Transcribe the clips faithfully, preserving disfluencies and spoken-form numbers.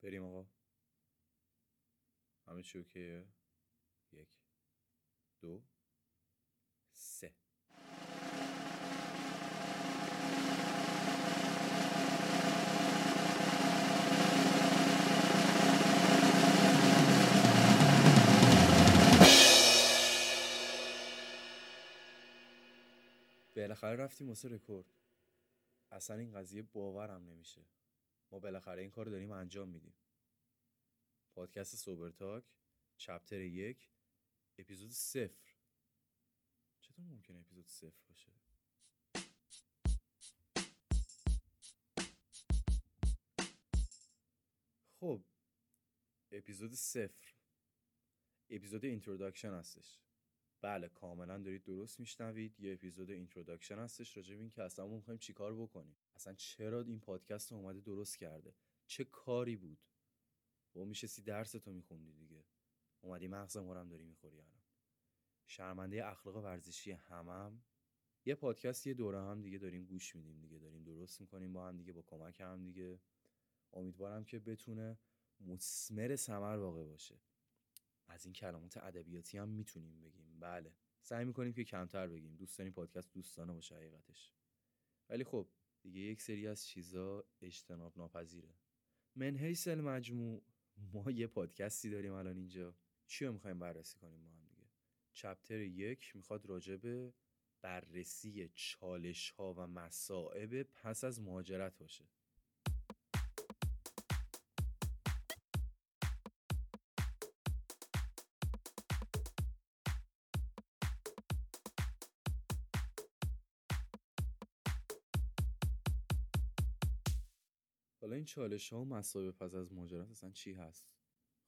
بریم آقا. همه چی اوکیه؟ یک، دو، سه. بالاخره رفتیم واسه رکورد. اصلا این قضیه باورم نمیشه. ما بالاخره این کار رو داریم انجام میدیم. پادکست سوبرتاک چپتر یک، اپیزود صفر. چطور ممکنه اپیزود صفر باشه؟ خب اپیزود صفر، اپیزود اینتروداکشن هستش. بله کاملا دارید درست میشنوید. یه اپیزود اینتروداکشن هستش راجع به این که اصلا ما میخوایم چی کار بکنیم، اصلا چرا این پادکست رو اومده درست کرده، چه کاری بود. با میشستی درستو میخوندی دیگه، اومدی مغزمو هم داری میخوری. الان شرمنده اخلاق ورزشی همم هم. یه پادکست یه دوره هم دیگه داریم گوش میدیم دیگه، داریم درست میکنیم با هم دیگه، با کمک هم دیگه. امیدوارم که بتونه مثمر ثمر واقع باشه. از این کلمات ادبیاتی هم میتونیم بگیم، بله سعی میکنیم که کمتر بگیم. دوست داریم پادکست دوستانه باشه حقیقتش، ولی خب دیگه یک سری از چیزا اجتناب ناپذیره. من حیث المجموع ما یه پادکستی داریم الان اینجا. چی رو میخوایم بررسی کنیم ما هم دیگه؟ چپتر یک میخواد راجع به بررسی چالش ها و مصائب پس از مهاجرت باشه. حالا این چالش ها و مصائب پس از مهاجرت اصلا چی هست؟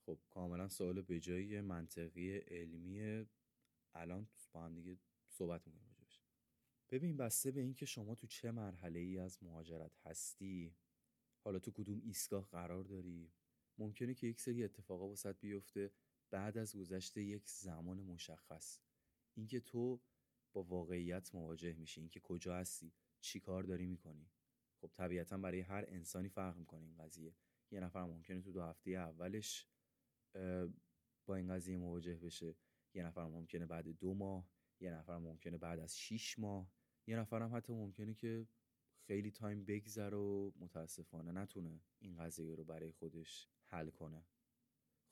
خب کاملا سوال به جایی منطقی علمیه. الان با هم دیگه صحبت می‌کنیم راجعش. ببین بسته به این که شما تو چه مرحله‌ای از مهاجرت هستی، حالا تو کدوم ایستگاه قرار داری، ممکنه که یک سری اتفاقا واسط بیفته بعد از گذشت یک زمان مشخص. اینکه تو با واقعیت مواجه میشی، اینکه کجا هستی، چی کار داری می‌کنی. خب طبیعتاً برای هر انسانی فرق می‌کنه این قضیه. یه نفر ممکنه تو دو هفته اولش با این قضیه مواجه بشه، یه نفر ممکنه بعد دو ماه، یه نفر ممکنه بعد از شیش ماه، یه نفر هم حتی ممکنه که خیلی تایم بگذره و متاسفانه نتونه این قضیه رو برای خودش حل کنه.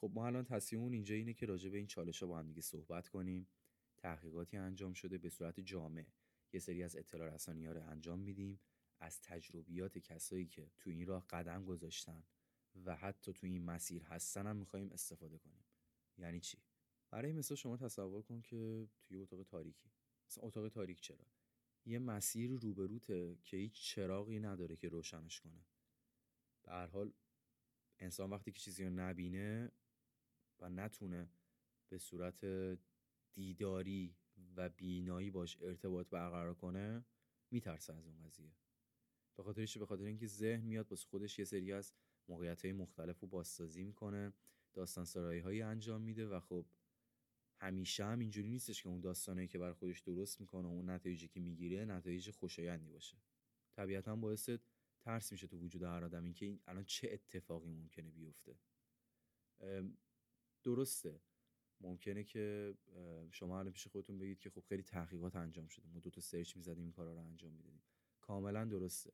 خب ما الان تصمیممون اینجا اینه که راجع به این چالش‌ها با هم دیگه صحبت کنیم. تحقیقاتی انجام شده به صورت جامع. یه سری از اطلاع رسانی‌ها رو انجام میدیم، از تجربیات کسایی که تو این راه قدم گذاشتن و حتی تو این مسیر هستن هم می‌خوایم استفاده کنیم. یعنی چی؟ برای مثال شما تصور کن که توی اتاق تاریکی، مثلا اتاق تاریک، چرا یه مسیر روبروته که هیچ چراغی نداره که روشنش کنه. به هر حال انسان وقتی که چیزی رو نبینه و نتونه به صورت دیداری و بینایی باش ارتباط برقرار کنه، میترسه از اون قضیه. به خاطر چی؟ به خاطر اینکه ذهن میاد واسه خودش یه سری از موقعیت‌های مختلف رو بازسازی میکنه، داستان‌سرایی‌هایی انجام میده و خب همیشه هم اینجوری نیستش که اون داستانایی که برای خودش درست میکنه و اون نتایجی که میگیره نتایج خوشایندی باشه. طبیعتاً باعث ترس میشه تو وجود هر آدم این که این الان چه اتفاقی ممکنه بیفته. درسته ممکنه که شما الان پیش خودتون بگید که خب خیلی تحقیقات انجام شده، ما دو تا سرچ می‌زدیم این کارا رو انجام میدادیم. کاملا درسته،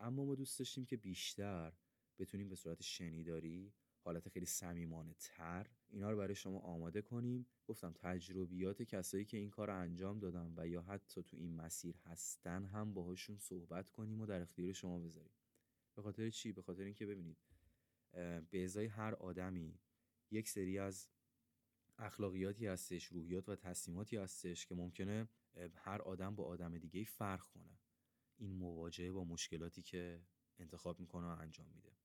اما ما دوست داشتیم که بیشتر بتونیم به صورت شنیداری، حالت خیلی صمیمانه تر اینا رو برای شما آماده کنیم. گفتم تجربیات کسایی که این کار انجام دادن و یا حتی تو این مسیر هستن هم باهاشون صحبت کنیم و در اختیار شما بذاریم. به خاطر چی؟ به خاطر اینکه ببینید به ازای هر آدمی یک سری از اخلاقیاتی هستش، روحیات و تصمیماتی هستش که ممکنه هر آدم با آدم دیگه فرق کنه. این مواجهه با مشکلاتی که انتخاب میکنه و انجام میده،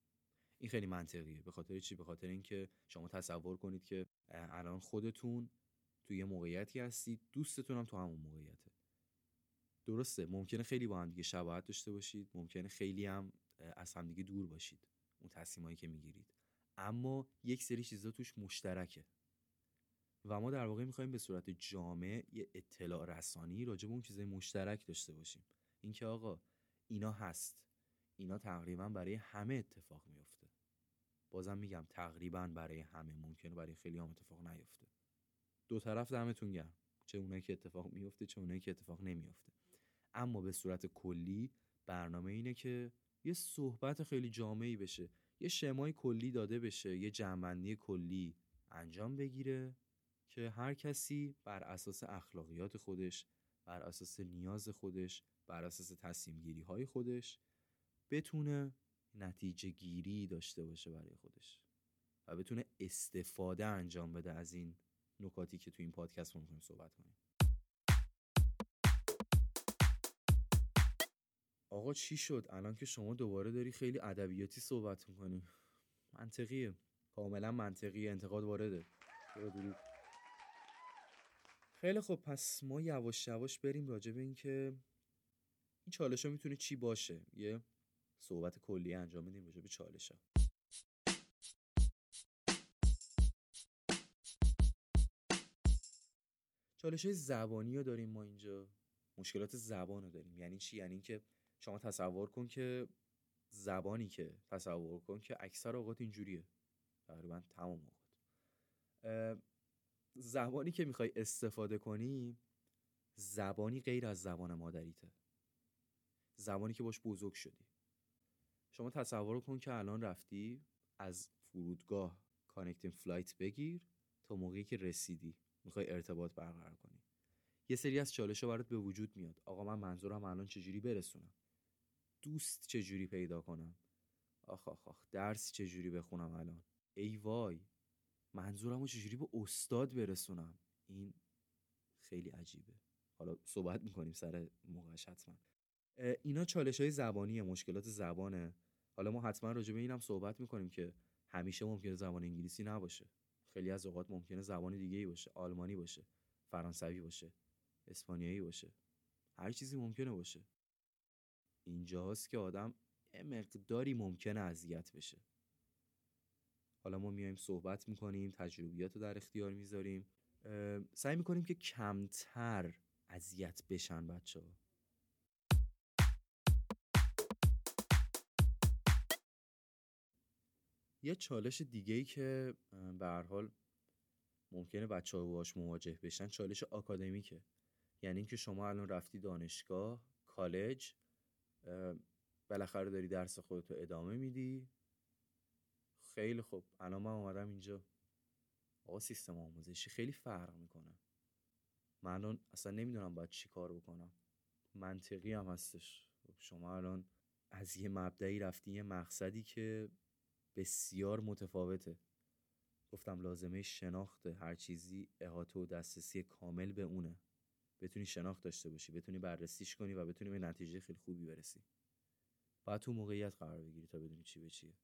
این خیلی منطقیه. به خاطر چی؟ به خاطر اینکه شما تصور کنید که الان خودتون توی یه موقعیتی هستید، دوستتون هم تو همون موقعیته. درسته ممکنه خیلی با هم دیگه شباهت داشته باشید، ممکنه خیلی هم از همدیگه دور باشید اون تصمیمایی که میگیرید، اما یک سری چیزا توش مشترکه و ما در واقع میخوایم به صورت جامع یه اطلاع رسانی راجع به اون چیزای مشترک داشته باشیم. اینکه آقا اینا هست، اینا تقریبا برای همه اتفاق میفته. بازم میگم تقریبا برای همه، ممکنه برای خیلی هم اتفاق نیفته. دو طرف دمتون گرم، چه اونایی که اتفاق میفته چه اونایی که اتفاق نمیفته. اما به صورت کلی برنامه اینه که یه صحبت خیلی جامعی بشه، یه شمای کلی داده بشه، یه جمع‌بندی کلی انجام بگیره که هر کسی بر اساس اخلاقیات خودش، بر اساس نیاز خودش، بر اساس تصمیم گیری های خودش بتونه نتیجه گیری داشته باشه برای خودش و بتونه استفاده انجام بده از این نکاتی که تو این پادکست می‌خوایم صحبت کنیم. آقا چی شد الان که شما دوباره داری خیلی ادبیاتی صحبت می‌کنی؟ منطقیه، کاملا منطقیه، انتقاد وارده. خیلی خب، پس ما یواش یواش بریم راجع به این که این چالش‌ها میتونه چی باشه. یه صحبت کلی انجام بدیم راجع به چالش‌ها. چالش‌های زبانی رو داریم ما اینجا، مشکلات زبان رو داریم. یعنی چی؟ یعنی این که شما تصور کن که زبانی که تصور کن که اکثر اوقات اینجوریه، تقریبا تمام اوقات زبانی که میخوای استفاده کنی زبانی غیر از زبان مادریته، زبانی که باش بزرگ شدی. شما تصور کن که الان رفتی از فرودگاه کانکتینگ فلایت بگیر تا موقعی که رسیدی میخوای ارتباط برقرار کنی، یه سری از چالش‌ها برات به وجود میاد. آقا من منظورم الان چجوری برسونم، دوست چجوری پیدا کنم، آخ آخ آخ درس چجوری بخونم الان، ای وای منظورمو چجوری به استاد برسونم. این خیلی عجیبه، حالا صحبت میکنیم سر موقعش حتما. اینا چالش‌های زبانیه، مشکلات زبانه. حالا ما حتما راجع به اینم صحبت میکنیم که همیشه ممکنه زبان انگلیسی نباشه، خیلی از اوقات ممکنه زبان دیگه‌ای باشه، آلمانی باشه، فرانسوی باشه، اسپانیایی باشه، هر چیزی ممکنه باشه. اینجاست که آدم مقداری ممکنه اذیت بشه. حالا ما میایم صحبت میکنیم، تجربیات رو در اختیار میذاریم، سعی میکنیم که کمتر اذیت بشن بچه‌ها. یه چالش دیگه‌ای که به هر حال ممکنه بچه‌ها باهاش مواجه بشن چالش آکادمیکه. یعنی اینکه شما الان رفتی دانشگاه، کالج، بالاخره داری درس خودتو ادامه میدی. خیلی خب، الان من اومدم اینجا، آقا سیستم آموزشی خیلی فرق میکنه، من الان اصلا نمیدونم باید چی کار بکنم. منطقی هم هستش، شما الان از یه مبدعی رفتی یه مقصدی که بسیار متفاوته. گفتم لازمه شناخت هر چیزی، احاطه و دسترسی کامل به اونه، بتونی شناخت داشته باشی، بتونی بررسیش کنی و بتونی به نتیجه خیلی خوبی برسی. باید تو موقعیت قرار بگیری تا بدونی چی به چیه.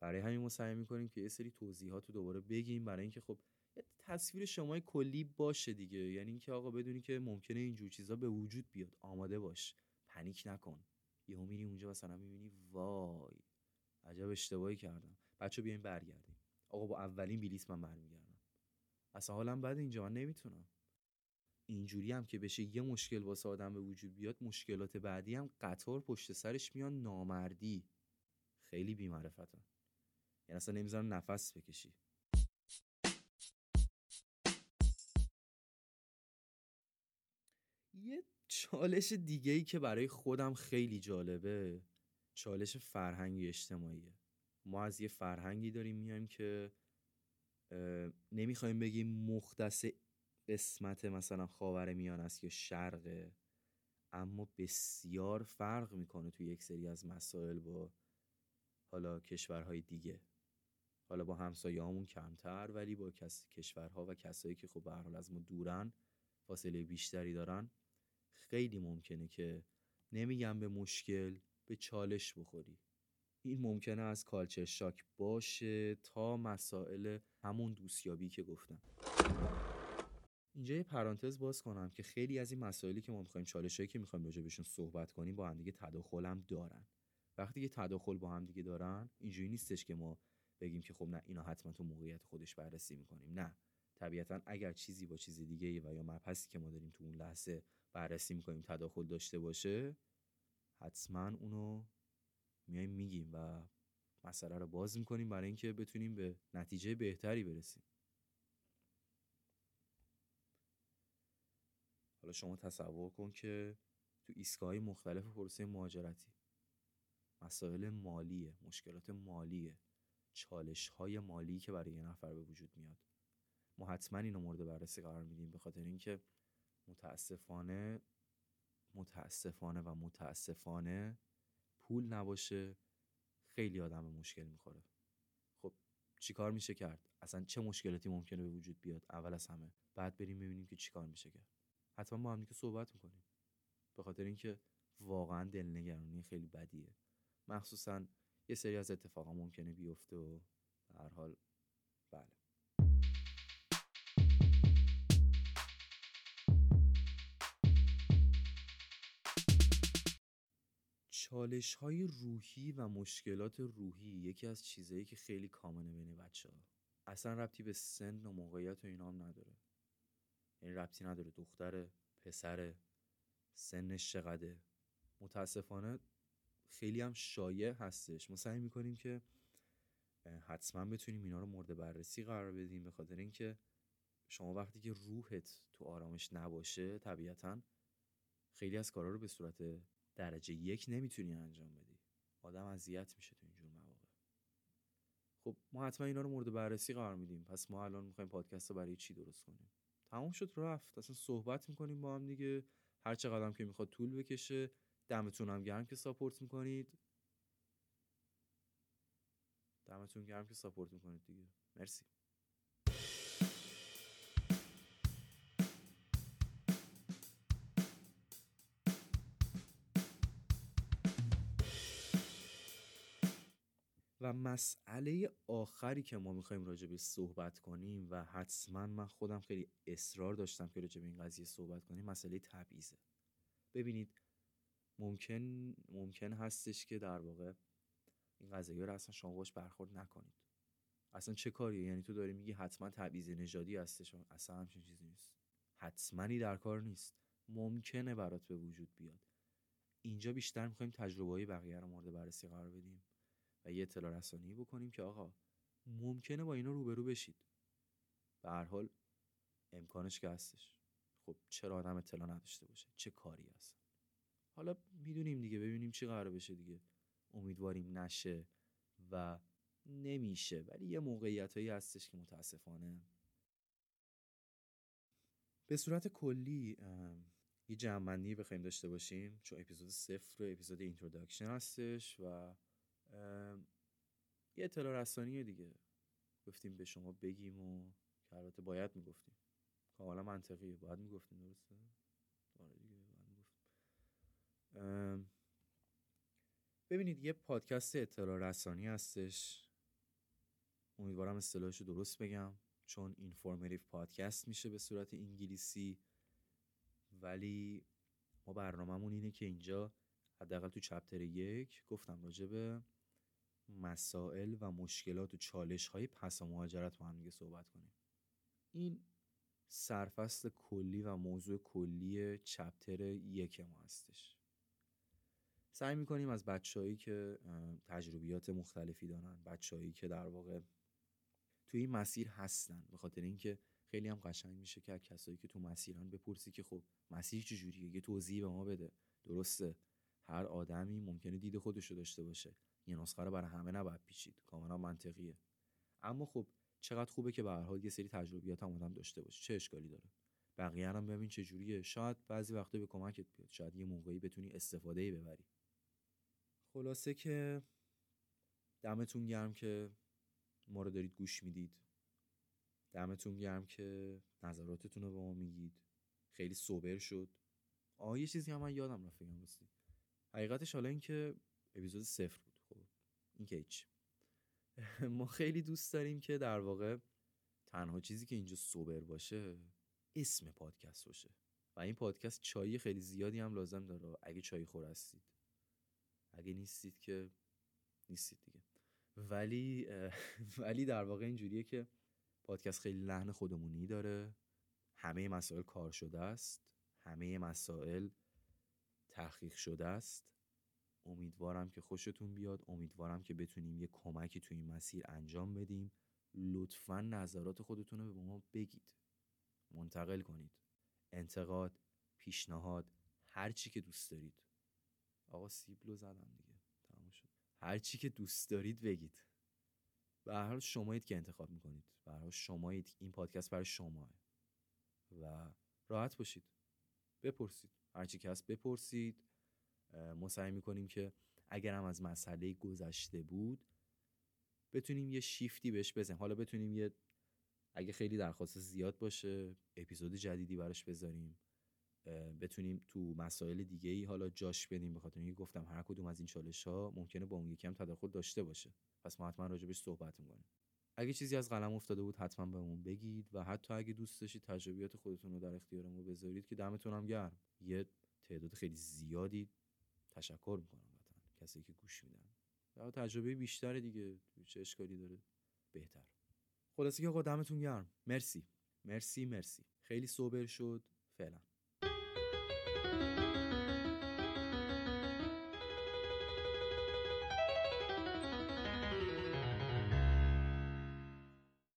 برای همین ما سعی می‌کنیم که یه سری توضیحات رو دوباره بگیم برای اینکه خب یه تصویر شمای کلی باشه دیگه. یعنی اینکه آقا بدونی که ممکنه اینجور چیزا به وجود بیاد، آماده باش، پنیک نکن. یهو میری اونجا مثلا می‌بینی وای عجب اشتباهی کردم، بچا بیاین برگردیم، آقا با اولین بلیط من برمیگردم، اصلا حالم بده اینجا، من نمیتونم. اینجوری هم که بشه یه مشکل واسه آدم به وجود بیاد، مشکلات بعدی هم قطار پشت سرش میان، نامردی، خیلی بی‌معرفتن، یعنی اصلا نمیذارن نفس بکشی. یه چالش دیگه‌ای که برای خودم خیلی جالبه چالش فرهنگی اجتماعیه. ما از یه فرهنگی داریم میایم که نمیخوایم بگیم مختص قسمت مثلا خاورمیانه است یا شرقه، اما بسیار فرق میکنه توی یک سری از مسائل با حالا کشورهای دیگه، حالا با همسایه‌هامون کمتر ولی با کس... کشورها و کسایی که خب به هر حال از ما دورن، فاصله بیشتری دارن، خیلی ممکنه که نمیگم به مشکل، به چالش بخوری. این ممکنه از کالچر شاک باشه تا مسائل همون دوستیابی که گفتم. اینجا یه پرانتز باز کنم که خیلی از این مسائلی که ما می‌خوایم، چالشایی که می‌خوایم راجع بهشون صحبت کنیم، با هم دیگه تداخل هم دارن. وقتی که تداخل با هم دیگه دارن، اینجوری نیستش که ما بگیم که خب نه اینا حتما تو موقعیت خودش بررسی می‌کنیم. نه، طبیعتاً اگر چیزی با چیز دیگه‌ای و یا مبحثی که ما داریم تو اون لحظه بررسی می‌کنیم تداخل داشته باشه، حتما اونو میایم میگیم و مسئله رو باز میکنیم برای اینکه بتونیم به نتیجه بهتری برسیم. حالا شما تصور کن که تو ایستگاه‌های مختلف پروسه مهاجرتی مسائل مالیه، مشکلات مالیه، چالش‌های مالی که برای یه نفر به وجود میاد. ما حتما اینو مورد بررسی قرار میدیم، به خاطر اینکه متاسفانه متاسفانه و متاسفانه پول نباشه خیلی آدم به مشکل میخوره. خب چیکار میشه کرد؟ اصلا چه مشکلاتی ممکنه به وجود بیاد؟ اول از همه بعد بریم ببینیم که چیکار میشه کرد. حتما با هم دیگه صحبت میکنیم، به خاطر اینکه واقعا دلنگرانی خیلی بدیه، مخصوصا یه سری از اتفاقا ممکنه بیفته و به هر حال بله. چالش‌های روحی و مشکلات روحی یکی از چیزایی که خیلی کامنه بین بچه‌ها. اصلا ربطی به سن و موقعیت و اینا هم نداره. یعنی ربطی نداره دختر، پسر، سنش چقدره. متاسفانه خیلی هم شایع هستش. ما سعی می‌کنیم که حتما بتونیم اینا رو مورد بررسی قرار بدیم، به خاطر اینکه شما وقتی که روحت تو آرامش نباشه، طبیعتاً خیلی از کارا رو به صورت درجه یک نمیتونی انجام بدی. آدم اذیت میشه تو اینجور مواقع. خب ما حتما اینا رو مورد بررسی قرار میدیم. پس ما الان میخوایم پادکست رو برای چی درست کنیم؟ تمام شد رفت. اصلا صحبت میکنیم با هم دیگه، هر چقدر هم که میخواد طول بکشه. دمتون هم گرم که ساپورت میکنید. دمتون گرم که ساپورت میکنید دیگه. مرسی. و مسئله آخری که ما میخوایم راجع بهش صحبت کنیم و حتما من خودم خیلی اصرار داشتم که راجع به این قضیه صحبت کنیم، مسئله تبعیضه. ببینید ممکن ممکن هستش که در واقع این قضیه رو اصلا شما باش برخورد نکنید. اصلا چه کاریه؟ یعنی تو داری میگی حتما تبعیض نژادی هستش. اصلا همچین چیزی نیست. حتماًی در کار نیست. ممکنه برات به وجود بیاد. اینجا بیشتر میخوایم تجربه‌های بقیه رو مورد بررسی قرار بدیم و یه اطلاع رسانی بکنیم که آقا ممکنه با اینا روبرو بشید. به هر حال امکانش که هستش. خب چرا آدم اطلاع نداشته باشه؟ چه کاری هست؟ حالا میدونیم دیگه، ببینیم چی قرار بشه دیگه. امیدواریم نشه و نمیشه، ولی یه موقعیتایی هستش که متاسفانه به صورت کلی یه جمع‌بندی بخوایم داشته باشیم، چون اپیزود صفر اپیزود اینتروداکشن هستش و یه اطلاع رسانیه دیگه، گفتیم به شما بگیم و که البته باید میگفتیم، کاملا منطقیه، باید میگفتیم، درسته؟ آره دیگه باید میگفتیم. ببینید یه پادکست اطلاع رسانی هستش، امیدوارم اصطلاحشو درست بگم چون اینفورماتیو پادکست میشه به صورت انگلیسی، ولی ما برنامه‌مون اینه که اینجا حداقل تو چپتر یک گفتم راجع به مسائل و مشکلات و چالش‌های پس از مهاجرت با هم دیگه صحبت کنیم. این سرفصل کلی و موضوع کلی چپتر یک ما هستش. سعی می‌کنیم از بچه‌هایی که تجربیات مختلفی دارن، بچه‌هایی که در واقع توی این مسیر هستن، به خاطر اینکه خیلی هم قشنگ میشه که کسایی که تو مسیرن بپرسی که خب مسیر چجوریه، یه توضیح به ما بده. درسته هر آدمی ممکنه دید خودشو داشته باشه، یه نسخه رو برای همه نباید پیچید، کاملا منطقیه، اما خب چقدر خوبه که به هر حال یه سری تجربیات هم آدم داشته باشه. چه اشکالی داره؟ بقیه هم ببین چه جوریه، شاید بعضی وقتا به کمکت بیاد، شاید یه موقعی بتونی استفاده‌ای ببری. خلاصه که دمتون گرم که ما رو دارید گوش میدید، دمتون گرم که نظراتتون رو به ما میگید. خیلی سوبر شد. آ یه چیزی هم من یادم رفت بگم راستی. حقیقتش حالا این که اپیزود صفر بود، خب این که هیچ. ما خیلی دوست داریم که در واقع تنها چیزی که اینجا سوبر باشه اسم پادکست باشه و این پادکست چای خیلی زیادی هم لازم داره. اگه چای خور هستید، اگه نیستید که نیستید دیگه، ولی ولی در واقع اینجوریه که پادکست خیلی لحن خودمونی داره، همه مسائل کار شده است، همه مسائل تحقیق شده است، امیدوارم که خوشتون بیاد، امیدوارم که بتونیم یه کمکی تو این مسیر انجام بدیم. لطفاً نظرات خودتون رو به ما بگید، منتقل کنید، انتقاد، پیشنهاد، هر چی که دوست دارید. آقا سیبلو زدم دیگه، تمام شد. هر چی که دوست دارید بگید. به هر حال شمایید که انتخاب میکنید، به هر حال شمایید، این پادکست برای شماه و راحت باشید، بپرسید، هر چی که هست بپرسید. ما سعی میکنیم که اگر هم از مسئله گذشته بود بتونیم یه شیفتی بهش بزنیم، حالا بتونیم یه اگه خیلی درخواست زیاد باشه اپیزود جدیدی براش بذاریم، بتونیم تو مسائل دیگه ای حالا جاش بدیم، بخاطر اینکه گفتم هر کدوم از این چالش ها ممکنه با اون یکی هم تداخل داشته باشه، پس ما حتما راجبش صحبت میکنیم. اگه چیزی از قلم افتاده بود حتما بهمون بگید و حتی اگه دوست داشتید تجربیات خودتون رو در اختیار ما بذارید که دمتون هم گرم. یه تعداد خیلی زیادی تشکر میکنم واقعا کسی که گوش میدن، یا تجربه بیشتر دیگه چه اشکالی داره، بهتر. خلاصه آقا دمتون گرم، مرسی مرسی مرسی، خیلی سوبر شد فعلا.